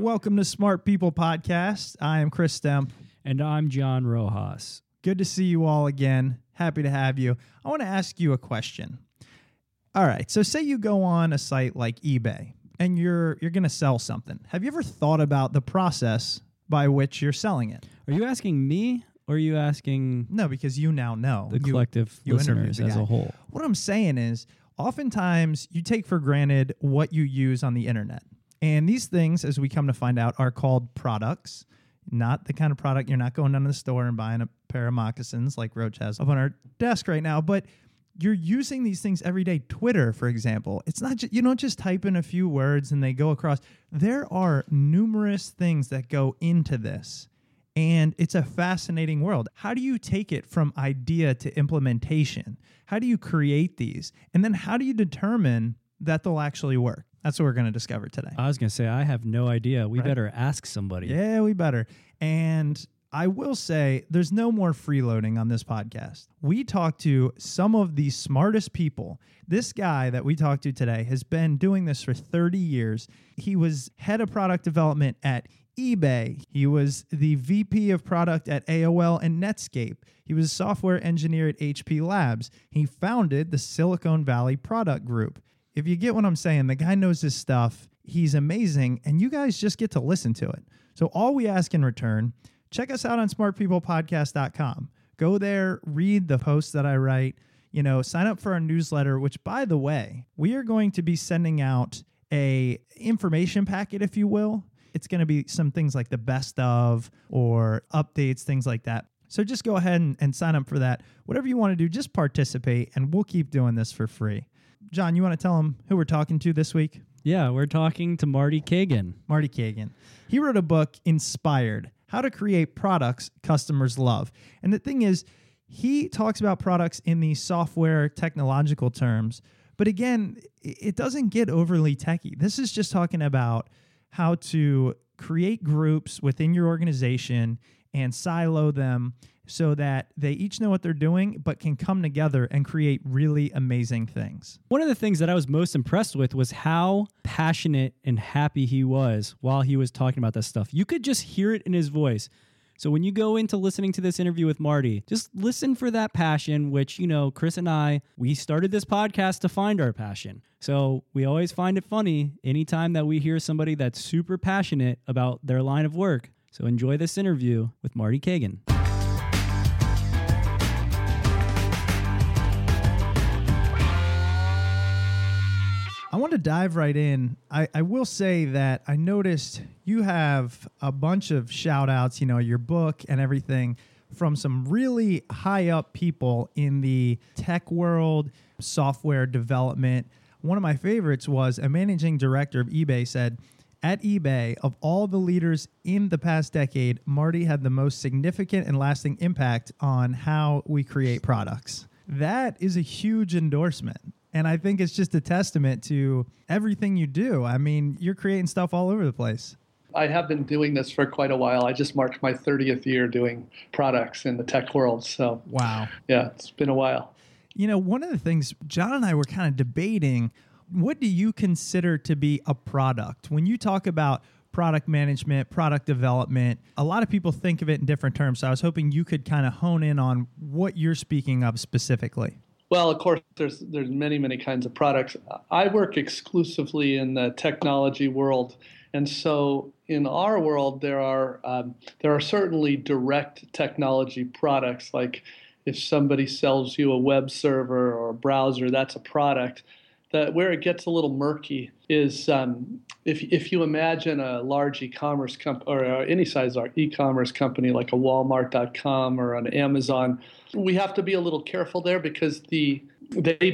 Welcome to Smart People Podcast. I am Chris Stemp. And I'm John Rojas. Good to see you all again. Happy to have you. I want to ask you a question. All right, so say you go on a site like eBay and you're going to sell something. Have you ever thought about the process by which you're selling it? Are you asking me or are you asking... No, because you now know. The collective listeners as a whole. What I'm saying is oftentimes you take for granted what you use on the internet. And these things, as we come to find out, are called products, not the kind of product you're not going down to the store and buying a pair of moccasins like Roach has up on our desk right now, but you're using these things every day. Twitter, for example, it's not you don't just type in a few words and they go across. There are numerous things that go into this, and it's a fascinating world. How do you take it from idea to implementation? How do you create these? And then how do you determine that they'll actually work? That's what we're going to discover today. I was going to say, I have no idea. We better ask somebody. Yeah, we better. And I will say, there's no more freeloading on this podcast. We talked to some of the smartest people. This guy that we talked to today has been doing this for 30 years. He was head of product development at eBay. He was the VP of product at AOL and Netscape. He was a software engineer at HP Labs. He founded the Silicon Valley Product Group. If you get what I'm saying, the guy knows his stuff. He's amazing, and you guys just get to listen to it. So all we ask in return, check us out on smartpeoplepodcast.com. Go there, read the posts that I write, sign up for our newsletter, which, by the way, we are going to be sending out a information packet, if you will. It's going to be some things like the best of or updates, things like that. So just go ahead and sign up for that. Whatever you want to do, just participate, and we'll keep doing this for free. John, you want to tell them who we're talking to this week? Yeah, we're talking to Marty Cagan. Marty Cagan. He wrote a book, Inspired, How to Create Products Customers Love. And the thing is, he talks about products in the software technological terms. But again, it doesn't get overly techie. This is just talking about how to create groups within your organization and silo them so that they each know what they're doing, but can come together and create really amazing things. One of the things that I was most impressed with was how passionate and happy he was while he was talking about this stuff. You could just hear it in his voice. So when you go into listening to this interview with Marty, just listen for that passion, which, you know, Chris and I, we started this podcast to find our passion. So we always find it funny anytime that we hear somebody that's super passionate about their line of work. So enjoy this interview with Marty Cagan. I want to dive right in. I will say that I noticed you have a bunch of shout outs, you know, your book and everything from some really high up people in the tech world, software development. One of my favorites was a managing director of eBay said, "At eBay, of all the leaders in the past decade, Marty had the most significant and lasting impact on how we create products." That is a huge endorsement. And I think it's just a testament to everything you do. I mean, you're creating stuff all over the place. I have been doing this for quite a while. I just marked my 30th year doing products in the tech world. So, wow. Yeah, it's been a while. You know, one of the things John and I were kind of debating, what do you consider to be a product? When you talk about product management, product development, a lot of people think of it in different terms. So I was hoping you could kind of hone in on what you're speaking of specifically. Well, of course, there's many, many kinds of products. I work exclusively in the technology world. And so in our world, there are certainly direct technology products. Like if somebody sells you a web server or a browser, that's a product. That where it gets a little murky is if you imagine a large e-commerce company or any size e-commerce company like a Walmart.com or an Amazon, we have to be a little careful there because they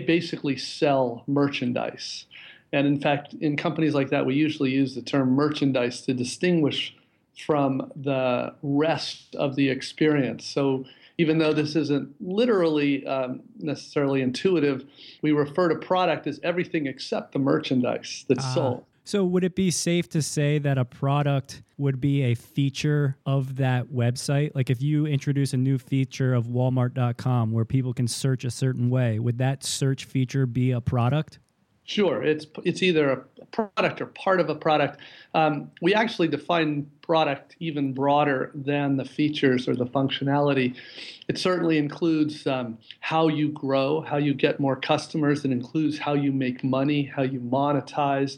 basically sell merchandise. And in fact, in companies like that, we usually use the term merchandise to distinguish from the rest of the experience. So even though this isn't literally necessarily intuitive, we refer to product as everything except the merchandise that's sold. So would it be safe to say that a product would be a feature of that website? Like if you introduce a new feature of Walmart.com where people can search a certain way, would that search feature be a product? Sure. It's either a product or part of a product. We actually define product even broader than the features or the functionality. It certainly includes how you grow, how you get more customers. It includes how you make money, how you monetize.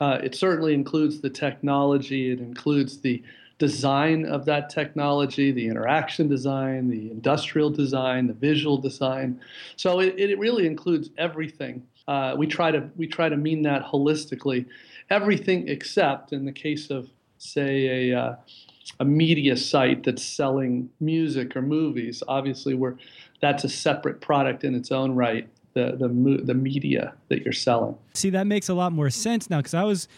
It certainly includes the technology. It includes the design of that technology, the interaction design, the industrial design, the visual design. So it really includes everything. We try to mean that holistically, everything except in the case of, say, a media site that's selling music or movies. Obviously, that's a separate product in its own right. The media that you're selling. See, that makes a lot more sense now because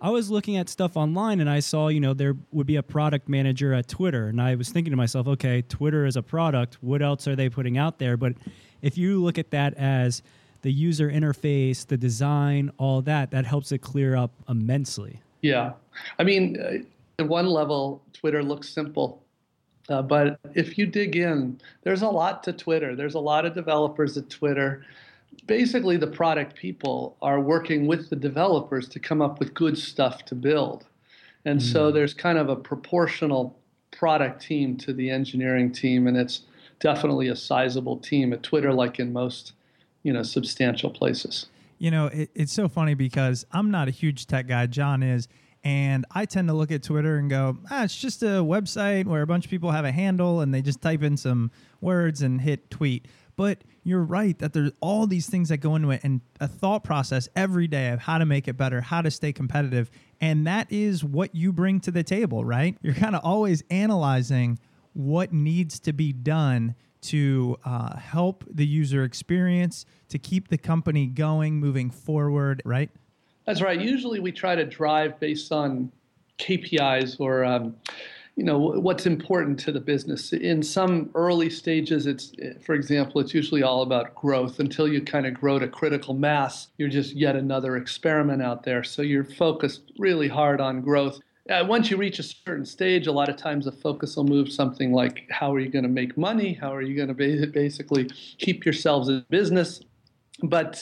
I was looking at stuff online and I saw, you know, there would be a product manager at Twitter. And I was thinking to myself, okay, Twitter is a product. What else are they putting out there? But if you look at that as the user interface, the design, all that helps it clear up immensely. Yeah. I mean, at one level, Twitter looks simple. But if you dig in, there's a lot to Twitter. There's a lot of developers at Twitter. Basically, the product people are working with the developers to come up with good stuff to build. And so there's kind of a proportional product team to the engineering team, and it's definitely a sizable team at Twitter, like in most, you know, substantial places. You know, it's so funny because I'm not a huge tech guy. John is. And I tend to look at Twitter and go, it's just a website where a bunch of people have a handle and they just type in some words and hit tweet. But you're right that there's all these things that go into it and a thought process every day of how to make it better, how to stay competitive. And that is what you bring to the table, right? You're kind of always analyzing what needs to be done to help the user experience, to keep the company going, moving forward, right? That's right. Usually we try to drive based on KPIs or what's important to the business. In some early stages, for example, it's usually all about growth. Until you kind of grow to critical mass, you're just yet another experiment out there. So you're focused really hard on growth. Once you reach a certain stage, a lot of times the focus will move something like, how are you going to make money? How are you going to basically keep yourselves in business? But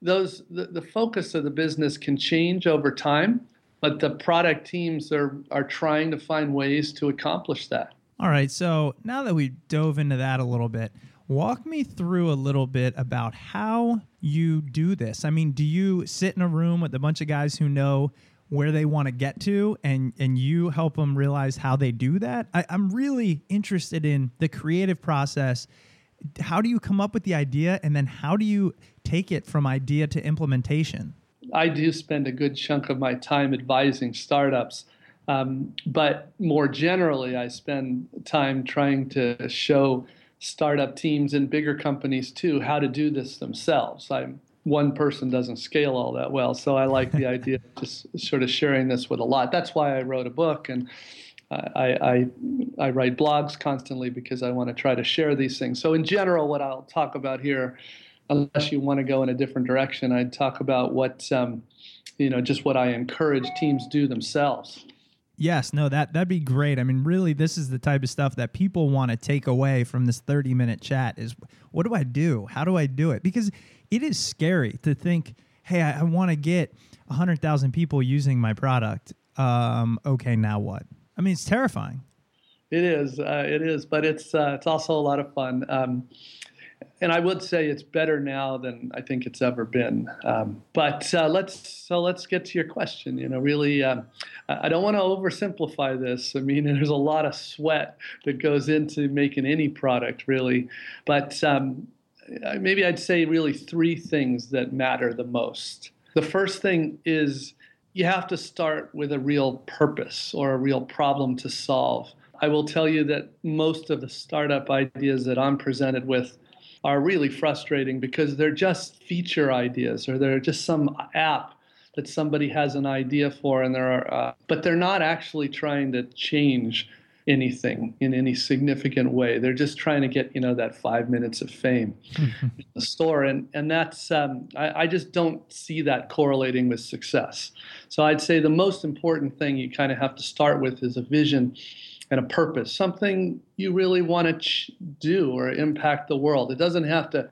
the focus of the business can change over time. But the product teams are trying to find ways to accomplish that. All right, so now that we dove into that a little bit, walk me through a little bit about how you do this. I mean, do you sit in a room with a bunch of guys who know where they want to get to and you help them realize how they do that? I'm really interested in the creative process. How do you come up with the idea, and then how do you take it from idea to implementation? I do spend a good chunk of my time advising startups. But more generally, I spend time trying to show startup teams and bigger companies, too, how to do this themselves. One person doesn't scale all that well, so I like the idea of just sort of sharing this with a lot. That's why I wrote a book, and I write blogs constantly because I want to try to share these things. So in general, what I'll talk about here, unless you want to go in a different direction, I'd talk about what, just what I encourage teams do themselves. Yes, no, that'd be great. I mean, really, this is the type of stuff that people want to take away from this 30-minute chat is, what do I do? How do I do it? Because it is scary to think, hey, I want to get 100,000 people using my product. Okay, now what? I mean, it's terrifying. It is, but it's also a lot of fun. And I would say it's better now than I think it's ever been. Let's get to your question. I don't want to oversimplify this. I mean, there's a lot of sweat that goes into making any product, really. But maybe I'd say really three things that matter the most. The first thing is you have to start with a real purpose or a real problem to solve. I will tell you that most of the startup ideas that I'm presented with are really frustrating because they're just feature ideas, or they're just some app that somebody has an idea for, and but they're not actually trying to change anything in any significant way. They're just trying to get, that 5 minutes of fame in the store. And that's, I just don't see that correlating with success. So I'd say the most important thing you kind of have to start with is a vision and a purpose, something you really want to do or impact the world. It doesn't have to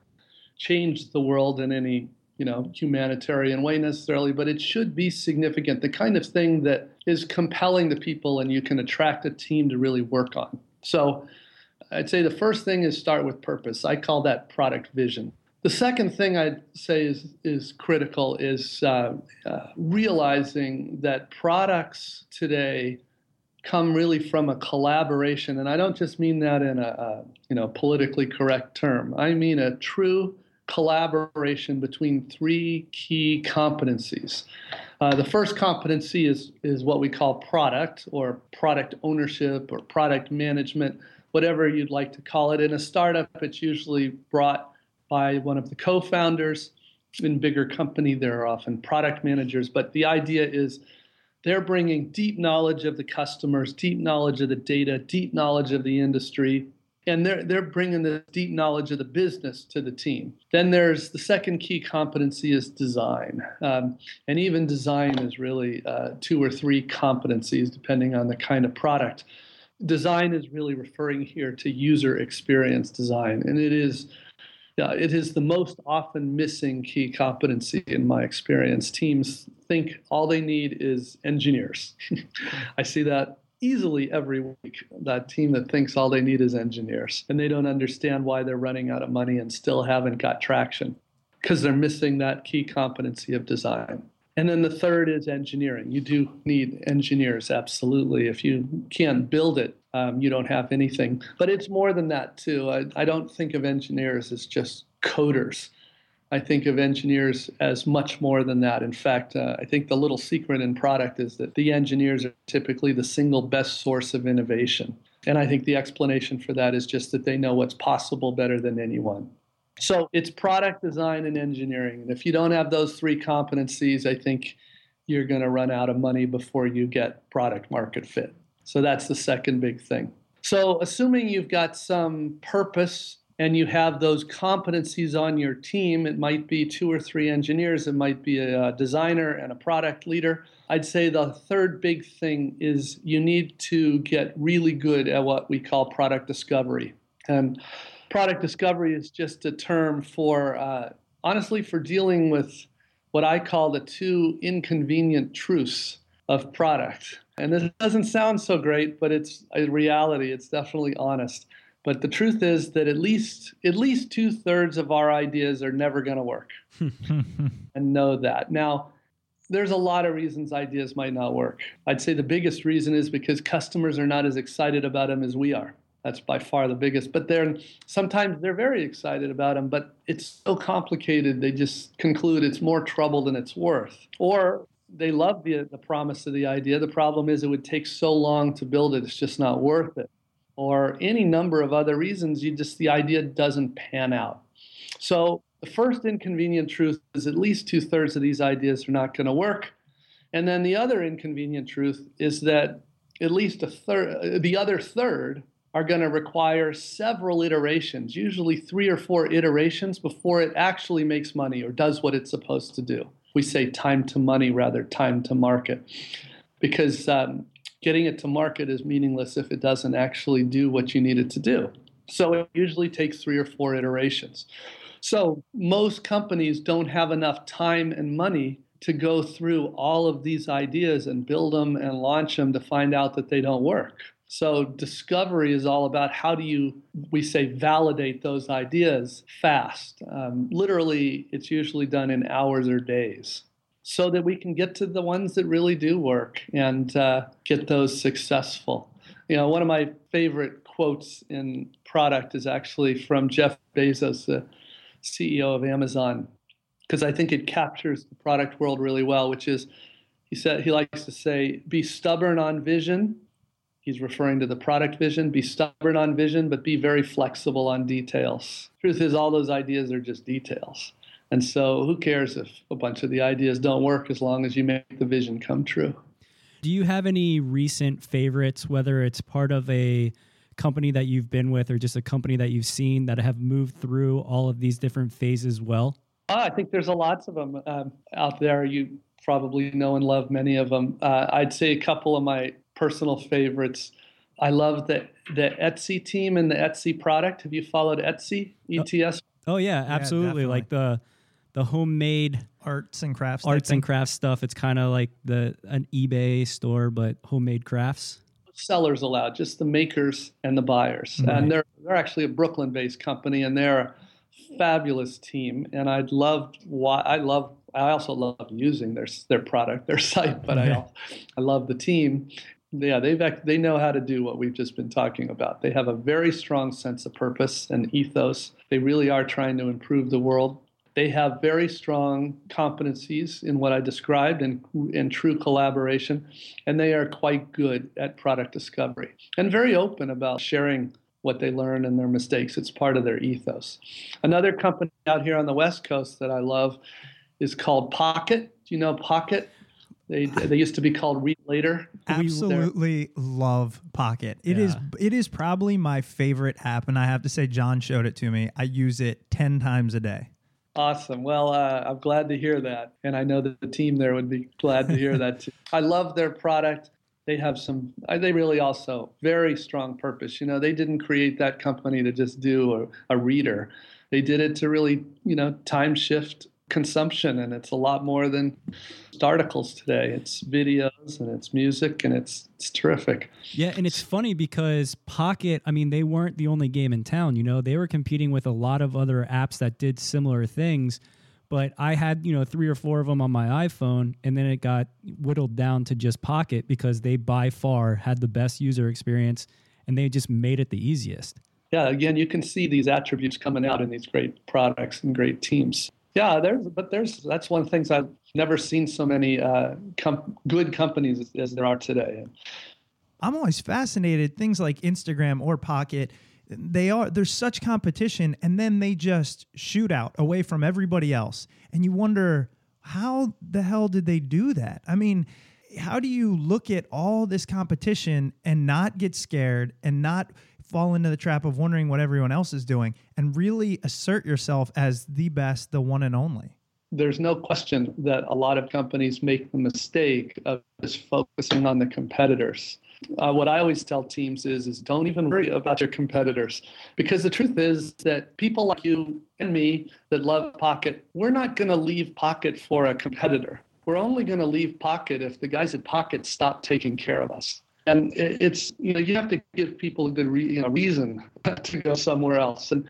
change the world in any, humanitarian way necessarily, but it should be significant, the kind of thing that is compelling to people and you can attract a team to really work on. So I'd say the first thing is start with purpose. I call that product vision. The second thing I'd say is critical is realizing that products today come really from a collaboration. And I don't just mean that in a politically correct term. I mean a true collaboration between three key competencies. The first competency is what we call product or product ownership or product management, whatever you'd like to call it. In a startup, it's usually brought by one of the co-founders. In bigger company, there are often product managers, but the idea is they're bringing deep knowledge of the customers, deep knowledge of the data, deep knowledge of the industry, and they're bringing the deep knowledge of the business to the team. Then there's the second key competency is design. And even design is really two or three competencies depending on the kind of product. Design is really referring here to user experience design, and it is the most often missing key competency in my experience. Teams think all they need is engineers. I see that easily every week, that team that thinks all they need is engineers, and they don't understand why they're running out of money and still haven't got traction because they're missing that key competency of design. And then the third is engineering. You do need engineers, absolutely. If you can't build it, you don't have anything. But it's more than that, too. I don't think of engineers as just coders. I think of engineers as much more than that. In fact, I think the little secret in product is that the engineers are typically the single best source of innovation. And I think the explanation for that is just that they know what's possible better than anyone. So it's product, design, and engineering. And if you don't have those three competencies, I think you're going to run out of money before you get product market fit. So that's the second big thing. So assuming you've got some purpose and you have those competencies on your team, it might be two or three engineers, it might be a designer and a product leader. I'd say the third big thing is you need to get really good at what we call product discovery. And product discovery is just a term for, honestly, for dealing with what I call the two inconvenient truths of product. And this doesn't sound so great, but it's a reality. It's definitely honest. But the truth is that at least 2/3 of our ideas are never going to work. And know that. Now, there's a lot of reasons ideas might not work. I'd say the biggest reason is because customers are not as excited about them as we are. That's by far the biggest. But sometimes they're very excited about them, but it's so complicated, they just conclude it's more trouble than it's worth. Or they love the promise of the idea. The problem is it would take so long to build it, it's just not worth it. Or any number of other reasons, the idea doesn't pan out. So the first inconvenient truth is at least 2/3 of these ideas are not going to work. And then the other inconvenient truth is that at least the other third are going to require several iterations, usually 3 or 4 iterations before it actually makes money or does what it's supposed to do. We say time to money rather than time to market, because getting it to market is meaningless if it doesn't actually do what you need it to do. So it usually takes 3 or 4 iterations. So most companies don't have enough time and money to go through all of these ideas and build them and launch them to find out that they don't work. So discovery is all about how do you, we say, validate those ideas fast. Literally, it's usually done in hours or days so that we can get to the ones that really do work and get those successful. You know, one of my favorite quotes in product is actually from Jeff Bezos, the CEO of Amazon, because I think it captures the product world really well, which is, he said, he likes to say, be stubborn on vision. He's referring to the product vision. Be stubborn on vision, but be very flexible on details. Truth is, all those ideas are just details. And so who cares if a bunch of the ideas don't work as long as you make the vision come true? Do you have any recent favorites, whether it's part of a company that you've been with or just a company that you've seen that have moved through all of these different phases well? I think there's lots of them out there. You probably know and love many of them. I'd say a couple of my personal favorites. I love the Etsy team and the Etsy product. Have you followed Etsy? ETS? Oh yeah, absolutely. Yeah, like the homemade arts and crafts stuff. It's kind of like an eBay store, but homemade crafts. Sellers allowed, just the makers and the buyers. Right. And they're actually a Brooklyn-based company, and they're a fabulous team. And I also love using their product, their site, but I love the team. Yeah, they know how to do what we've just been talking about. They have a very strong sense of purpose and ethos. They really are trying to improve the world. They have very strong competencies in what I described and true collaboration, and they are quite good at product discovery and very open about sharing what they learn and their mistakes. It's part of their ethos. Another company out here on the West Coast that I love is called Pocket. Do you know Pocket? They used to be called Read Later. Absolutely love Pocket. It is probably my favorite app, and I have to say John showed it to me. I use it 10 times a day. Awesome. Well, I'm glad to hear that, and I know that the team there would be glad to hear that too. I love their product. They have they really also very strong purpose. You know, they didn't create that company to just do a reader. They did it to really, time shift consumption, and it's a lot more than articles today. It's videos and it's music, and it's terrific. Yeah, and it's funny because Pocket, they weren't the only game in town. They were competing with a lot of other apps that did similar things, but I had 3 or 4 of them on my iPhone, and then it got whittled down to just Pocket because they by far had the best user experience, and they just made it the easiest. Yeah, again, you can see these attributes coming out in these great products and great teams. Yeah, that's one of the things. I've never seen so many good companies as there are today. I'm always fascinated. Things like Instagram or Pocket, there's such competition, and then they just shoot out away from everybody else. And you wonder, how the hell did they do that? How do you look at all this competition and not get scared and not fall into the trap of wondering what everyone else is doing and really assert yourself as the best, the one and only? There's no question that a lot of companies make the mistake of just focusing on the competitors. What I always tell teams is don't even worry about your competitors, because the truth is that people like you and me that love Pocket, we're not going to leave Pocket for a competitor. we're only going to leave Pocket if the guys at Pocket stop taking care of us. And it's, you know, you have to give people a good reason to go somewhere else. And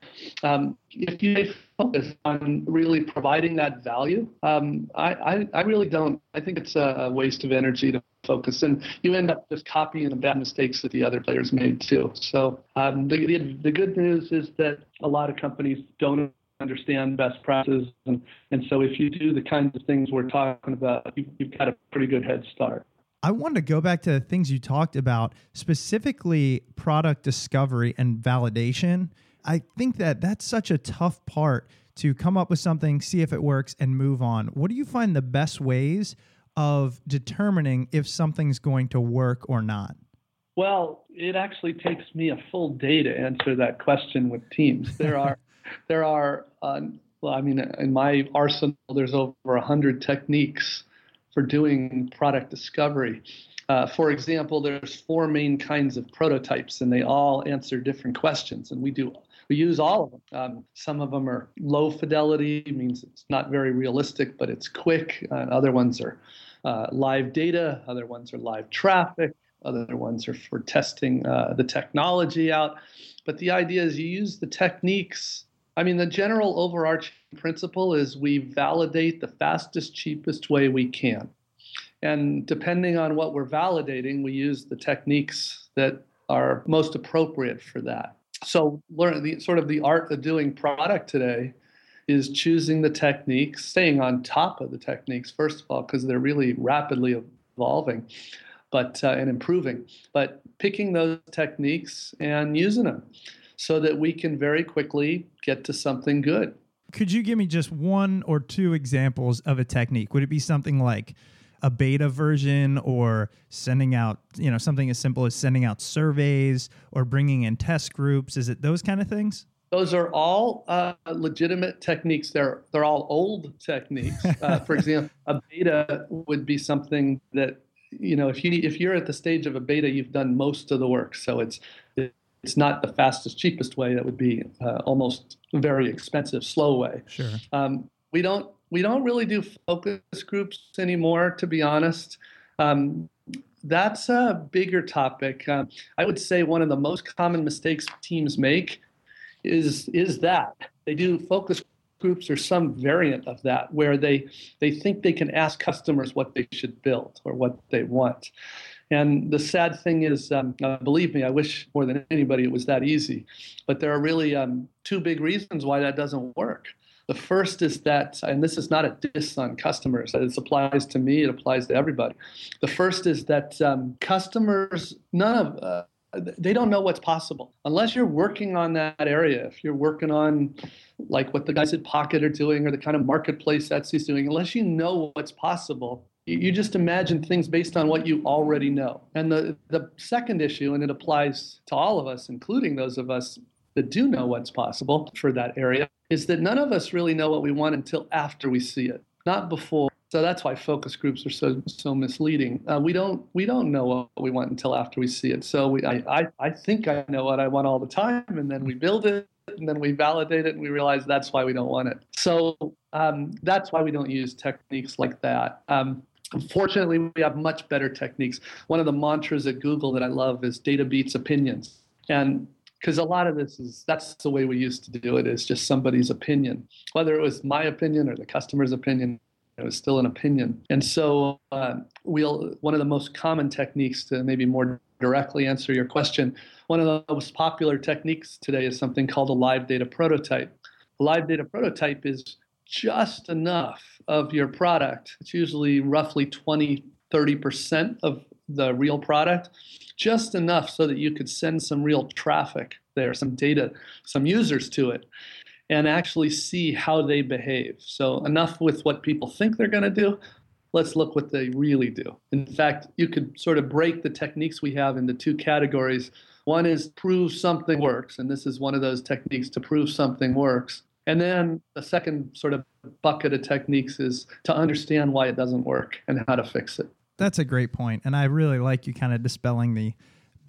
if you focus on really providing that value, I think it's a waste of energy to focus. And you end up just copying the bad mistakes that the other players made too. So the good news is that a lot of companies don't understand best practices. And so if you do the kinds of things we're talking about, you've got a pretty good head start. I wanted to go back to the things you talked about, specifically product discovery and validation. I think that that's such a tough part to come up with something, see if it works, and move on. What do you find the best ways of determining if something's going to work or not? Well, it actually takes me a full day to answer that question with teams. In my arsenal, there's over 100 techniques for doing product discovery. For example, there's four main kinds of prototypes, and they all answer different questions, and we use all of them. Some of them are low fidelity, means it's not very realistic, but it's quick. Other ones are live data. Other ones are live traffic. Other ones are for testing the technology out. But the idea is you use the techniques. I mean, the general overarching principle is we validate the fastest, cheapest way we can. And depending on what we're validating, we use the techniques that are most appropriate for that. So learn the art of doing product today is choosing the techniques, staying on top of the techniques, first of all, because they're really rapidly evolving and improving, but picking those techniques and using them, so that we can very quickly get to something good. Could you give me just one or two examples of a technique? Would it be something like a beta version, or sending out, something as simple as sending out surveys, or bringing in test groups? Is it those kind of things? Those are all legitimate techniques. They're all old techniques. For example, a beta would be something that, if you're at the stage of a beta, you've done most of the work. So it's not the fastest, cheapest way. That would be almost very expensive, slow way. Sure. We don't really do focus groups anymore, to be honest. That's a bigger topic. I would say one of the most common mistakes teams make is that they do focus groups or some variant of that, where they think they can ask customers what they should build or what they want. And the sad thing is, believe me, I wish more than anybody it was that easy. But there are really two big reasons why that doesn't work. The first is that, and this is not a diss on customers, it applies to me, it applies to everybody. The first is that customers, they don't know what's possible. Unless you're working on that area, if you're working on like what the guys at Pocket are doing, or the kind of marketplace Etsy's doing, unless you know what's possible, you just imagine things based on what you already know. And the second issue, and it applies to all of us, including those of us that do know what's possible for that area, is that none of us really know what we want until after we see it, not before. So that's why focus groups are so misleading. We don't know what we want until after we see it. So I think I know what I want all the time, and then we build it, and then we validate it, and we realize that's why we don't want it. So that's why we don't use techniques like that. Fortunately, we have much better techniques. One of the mantras at Google that I love is data beats opinions. And because a lot of that's the way we used to do it, is just somebody's opinion. Whether it was my opinion or the customer's opinion, it was still an opinion. And so one of the most common techniques, to maybe more directly answer your question, one of the most popular techniques today is something called a live data prototype. A live data prototype is just enough of your product. It's usually roughly 20-30% of the real product, just enough so that you could send some real traffic there, some data, some users to it, and actually see how they behave. So enough with what people think they're going to do. Let's look what they really do. In fact, you could sort of break the techniques we have into two categories. One is prove something works, and this is one of those techniques to prove something works. And then the second sort of bucket of techniques is to understand why it doesn't work and how to fix it. That's a great point. And I really like you kind of dispelling the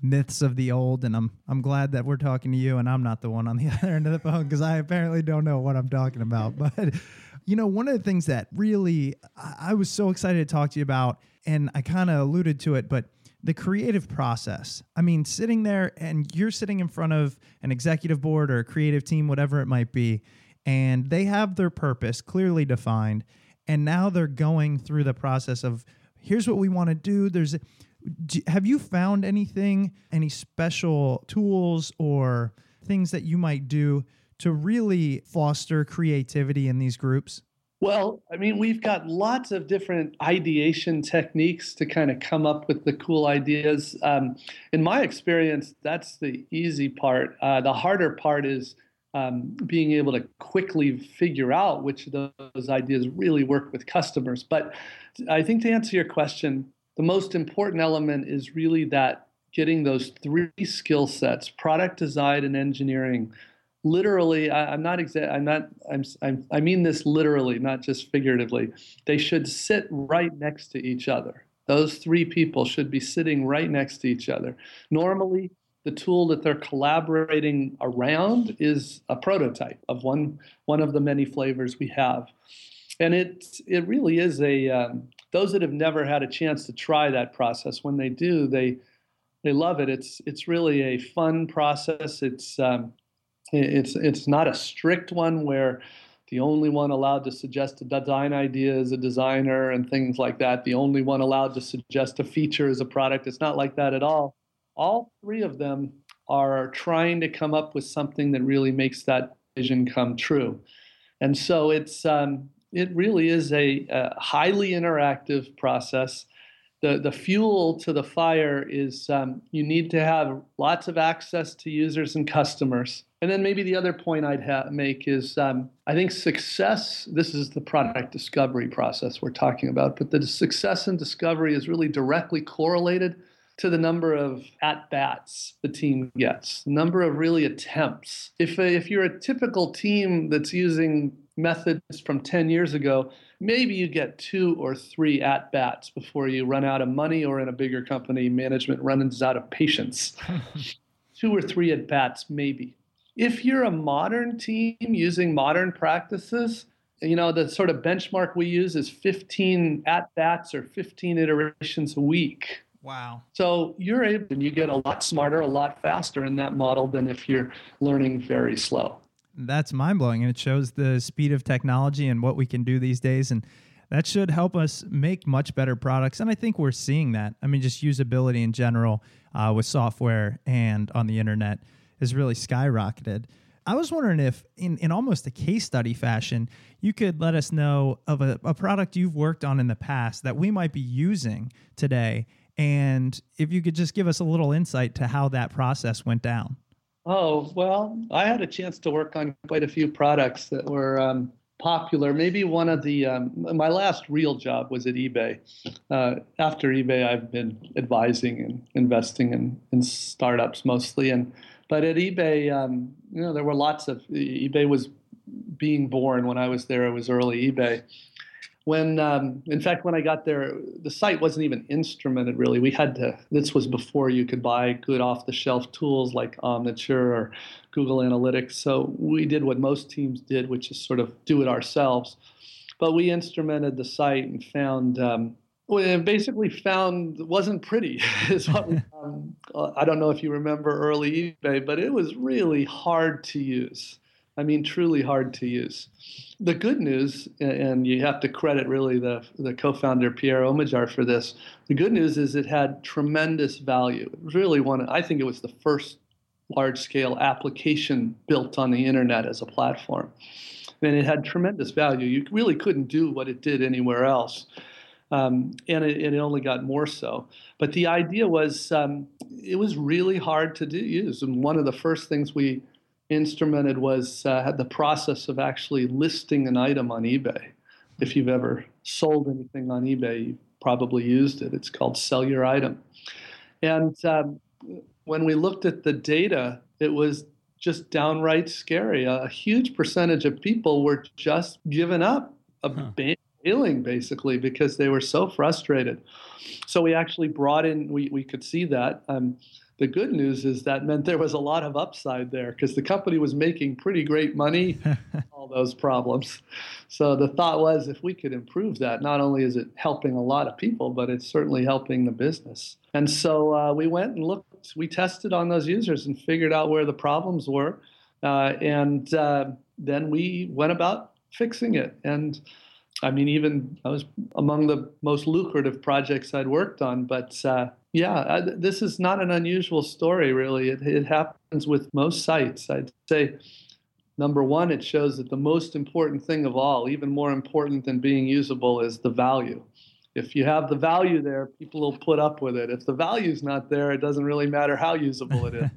myths of the old. And I'm glad that we're talking to you and I'm not the one on the other end of the phone, because I apparently don't know what I'm talking about. But You know, one of the things that really I was so excited to talk to you about, and I kind of alluded to it, but the creative process. I mean, sitting there and you're sitting in front of an executive board or a creative team, whatever it might be, and they have their purpose clearly defined. And now they're going through the process of, here's what we want to do. Have you found anything, any special tools or things that you might do to really foster creativity in these groups? Well, I mean, we've got lots of different ideation techniques to kind of come up with the cool ideas. In my experience, that's the easy part. The harder part is being able to quickly figure out which of those ideas really work with customers. But I think to answer your question, the most important element is really that getting those three skill sets, product design and engineering. Literally, I mean this literally, not just figuratively. They should sit right next to each other. Those three people should be sitting right next to each other. Normally, the tool that they're collaborating around is a prototype of one of the many flavors we have. And it really is those that have never had a chance to try that process, when they do, they love it. It's really a fun process. It's not a strict one where the only one allowed to suggest a design idea is a designer and things like that. The only one allowed to suggest a feature is a product. It's not like that at all. All three of them are trying to come up with something that really makes that vision come true. And so it really is a highly interactive process. The fuel to the fire is you need to have lots of access to users and customers. And then maybe the other point I'd make is I think success, this is the product discovery process we're talking about, but the success and discovery is really directly correlated to the number of at-bats the team gets, number of really attempts. If you're a typical team that's using methods from 10 years ago, maybe you get 2 or 3 at-bats before you run out of money, or in a bigger company, management runs out of patience. 2 or 3 at-bats, maybe. If you're a modern team using modern practices, you know, the sort of benchmark we use is 15 at-bats or 15 iterations a week. Wow. So you're able, and you get a lot smarter, a lot faster in that model than if you're learning very slow. That's mind-blowing, and it shows the speed of technology and what we can do these days, and that should help us make much better products, and I think we're seeing that. I mean, just usability in general with software and on the internet has really skyrocketed. I was wondering if, in almost a case study fashion, you could let us know of a product you've worked on in the past that we might be using today, and if you could just give us a little insight to how that process went down. Oh, well, I had a chance to work on quite a few products that were popular. Maybe one of the, my last real job was at eBay. After eBay, I've been advising and investing in startups mostly. But at eBay, you know, there were lots of, eBay was being born when I was there. It was early eBay. In fact, when I got there, the site wasn't even instrumented really. This was before you could buy good off-the-shelf tools like Omniture or Google Analytics. So we did what most teams did, which is sort of do it ourselves. But we instrumented the site and found it wasn't pretty. Is what we found. I don't know if you remember early eBay, but it was really hard to use. I mean, truly hard to use. The good news, and you have to credit really the co-founder Pierre Omidyar for this, the good news is it had tremendous value. It was really I think it was the first large-scale application built on the internet as a platform. And it had tremendous value. You really couldn't do what it did anywhere else. And it only got more so. But the idea was it was really hard to use. And one of the first things we instrumented was the process of actually listing an item on eBay. If you've ever sold anything on eBay, you probably used it. It's called Sell Your Item. And when we looked at the data, it was just downright scary. A huge percentage of people were just giving up, bailing basically, because they were so frustrated. So we actually we could see that. The good news is that meant there was a lot of upside there because the company was making pretty great money, all those problems. So the thought was, if we could improve that, not only is it helping a lot of people, but it's certainly helping the business. And so we went and looked, we tested on those users and figured out where the problems were. Then we went about fixing it. And I mean, even I was among the most lucrative projects I'd worked on, but this is not an unusual story, really. It happens with most sites. I'd say, number one, it shows that the most important thing of all, even more important than being usable, is the value. If you have the value there, people will put up with it. If the value's not there, it doesn't really matter how usable it is.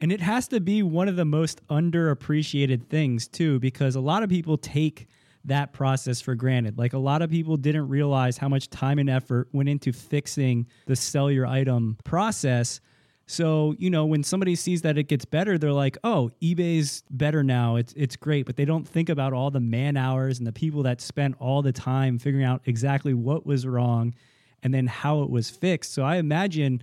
And it has to be one of the most underappreciated things, too, because a lot of people take that process for granted. Like a lot of people didn't realize how much time and effort went into fixing the sell your item process. So, you know, when somebody sees that it gets better, they're like, oh, eBay's better now. It's great. But they don't think about all the man hours and the people that spent all the time figuring out exactly what was wrong and then how it was fixed. So I imagine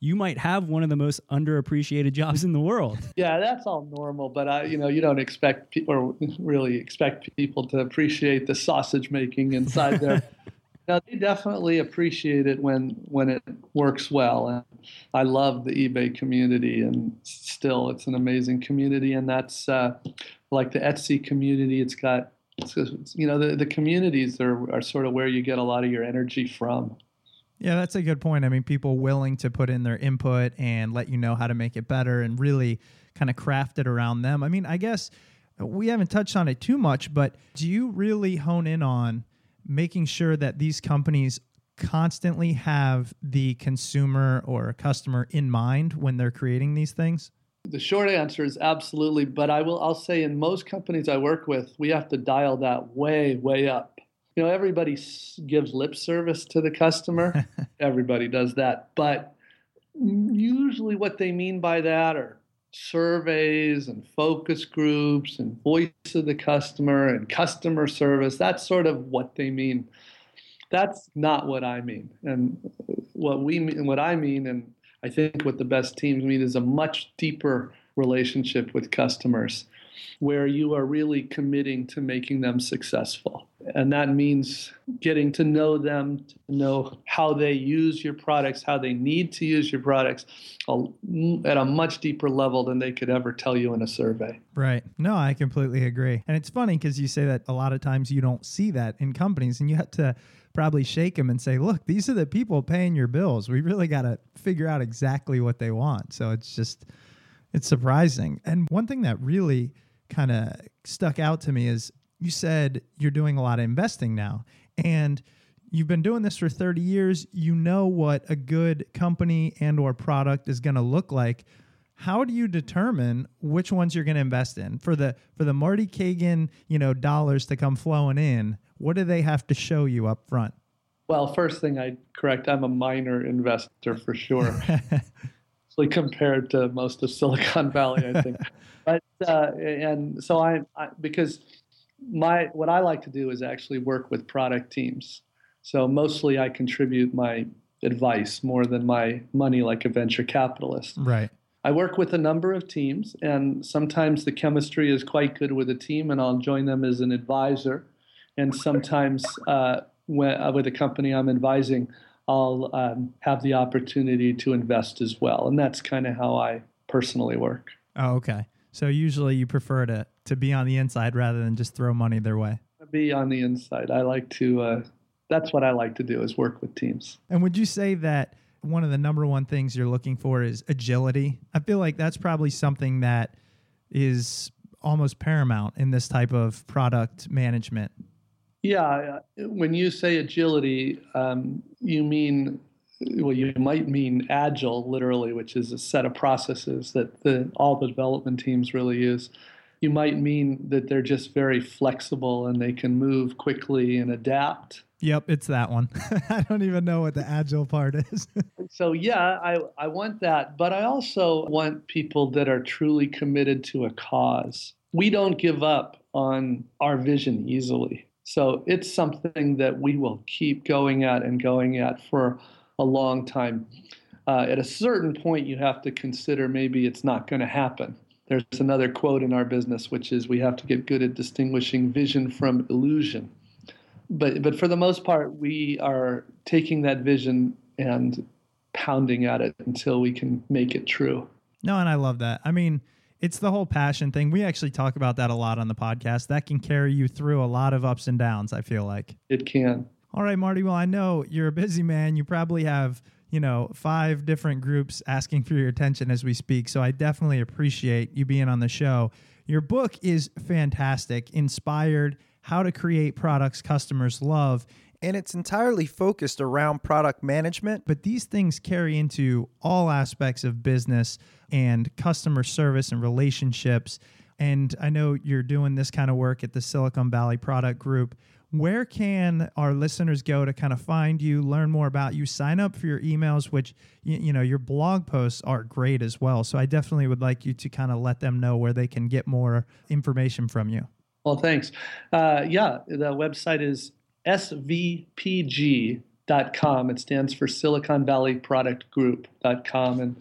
you might have one of the most underappreciated jobs in the world. Yeah, that's all normal, but you don't expect people to appreciate the sausage making inside there. Now, they definitely appreciate it when it works well. And I love the eBay community, and still, it's an amazing community. And that's like the Etsy community. It's got, the communities are sort of where you get a lot of your energy from. Yeah, that's a good point. I mean, people willing to put in their input and let you know how to make it better and really kind of craft it around them. I mean, I guess we haven't touched on it too much, but do you really hone in on making sure that these companies constantly have the consumer or customer in mind when they're creating these things? The short answer is absolutely. But I'll say in most companies I work with, we have to dial that way, way up. You know, everybody gives lip service to the customer. Everybody does that. But usually what they mean by that are surveys and focus groups and voice of the customer and customer service. That's sort of what they mean. That's not what I mean. And what I mean, and I think what the best teams mean, is a much deeper relationship with customers, where you are really committing to making them successful. And that means getting to know them, to know how they use your products, how they need to use your products at a much deeper level than they could ever tell you in a survey. Right. No, I completely agree. And it's funny because you say that a lot of times you don't see that in companies, and you have to probably shake them and say, look, these are the people paying your bills. We really got to figure out exactly what they want. So it's surprising. And one thing that really kind of stuck out to me is you said you're doing a lot of investing now, and you've been doing this for 30 years. You know what a good company and or product is going to look like. How do you determine which ones you're going to invest in? For the Marty Cagan, dollars to come flowing in, what do they have to show you up front? Well, first thing I'd correct, I'm a minor investor for sure. Compared to most of Silicon Valley, I think. But and so I because what I like to do is actually work with product teams. So mostly I contribute my advice more than my money, like a venture capitalist. Right. I work with a number of teams, and sometimes the chemistry is quite good with a team, and I'll join them as an advisor. And sometimes with a company I'm advising, I'll have the opportunity to invest as well. And that's kind of how I personally work. Oh, okay. So usually you prefer to be on the inside rather than just throw money their way. Be on the inside. I like to, that's what I like to do, is work with teams. And would you say that one of the number one things you're looking for is agility? I feel like that's probably something that is almost paramount in this type of product management. Yeah, when you say agility, you might mean agile, literally, which is a set of processes that all the development teams really use. You might mean that they're just very flexible and they can move quickly and adapt. Yep, it's that one. I don't even know what the agile part is. So yeah, I want that, but I also want people that are truly committed to a cause. We don't give up on our vision easily. So it's something that we will keep going at and going at for a long time. at a certain point, you have to consider maybe it's not going to happen. There's another quote in our business, which is we have to get good at distinguishing vision from illusion. But for the most part, we are taking that vision and pounding at it until we can make it true. No, and I love that. I mean, it's the whole passion thing. We actually talk about that a lot on the podcast. That can carry you through a lot of ups and downs, I feel like. It can. All right, Marty. Well, I know you're a busy man. You probably have, you know, 5 different groups asking for your attention as we speak. So I definitely appreciate you being on the show. Your book is fantastic, Inspired, How to Create Products Customers Love. And it's entirely focused around product management. But these things carry into all aspects of business and customer service and relationships. And I know you're doing this kind of work at the Silicon Valley Product Group. Where can our listeners go to kind of find you, learn more about you, sign up for your emails, which, you know, your blog posts are great as well. So I definitely would like you to kind of let them know where they can get more information from you. Well, thanks. Yeah, the website is svpg.com. It stands for Silicon Valley Product Group.com. And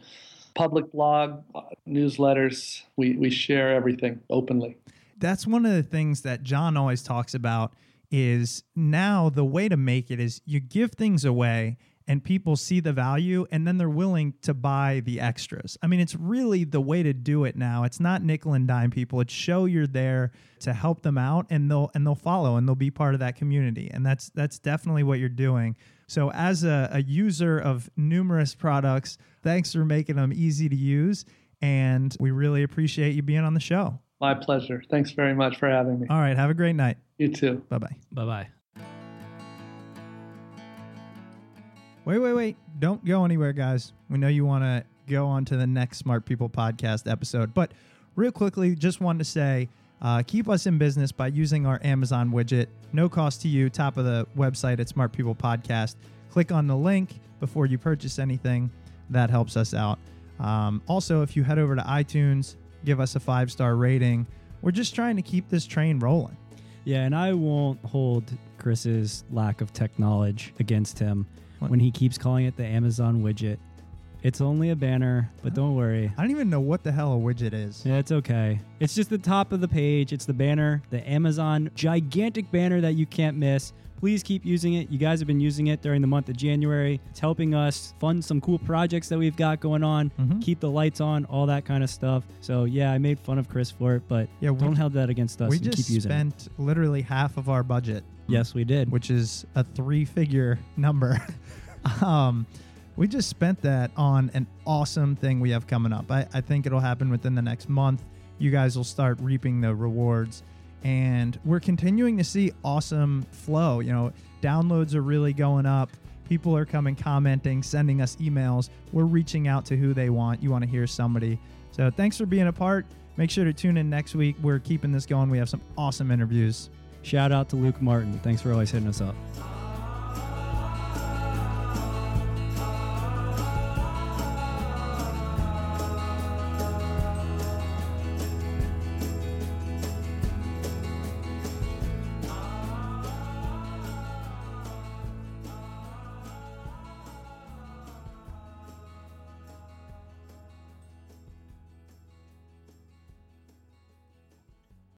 public blog, newsletters, we share everything openly. That's one of the things that John always talks about is now the way to make it is you give things away and people see the value and then they're willing to buy the extras. I mean, it's really the way to do it now. It's not nickel and dime people. It's show you're there to help them out and they'll follow and they'll be part of that community. And that's definitely what you're doing. So as a user of numerous products, thanks for making them easy to use. And we really appreciate you being on the show. My pleasure. Thanks very much for having me. All right. Have a great night. You too. Bye-bye. Bye-bye. Wait. Don't go anywhere, guys. We know you want to go on to the next Smart People Podcast episode. But real quickly, just wanted to say, keep us in business by using our Amazon widget. No cost to you. Top of the website at Smart People Podcast. Click on the link before you purchase anything. That helps us out. Also, if you head over to iTunes, give us a 5-star rating. We're just trying to keep this train rolling. Yeah, and I won't hold Chris's lack of tech knowledge against him when he keeps calling it the Amazon widget. It's only a banner, but don't worry. I don't even know what the hell a widget is. Yeah, it's okay. It's just the top of the page. It's the banner, the Amazon gigantic banner that you can't miss. Please keep using it. You guys have been using it during the month of January. It's helping us fund some cool projects that we've got going on, keep the lights on, all that kind of stuff. So yeah, I made fun of Chris for it, but yeah, don't hold that against us. We just spent literally half of our budget. Yes, we did. Which is a 3-figure number. We just spent that on an awesome thing we have coming up. I think it'll happen within the next month. You guys will start reaping the rewards. And we're continuing to see awesome flow. You know, downloads are really going up. People are coming, commenting, sending us emails. We're reaching out to who they want. You want to hear somebody. So thanks for being a part. Make sure to tune in next week. We're keeping this going. We have some awesome interviews. Shout out to Luke Martin. Thanks for always hitting us up.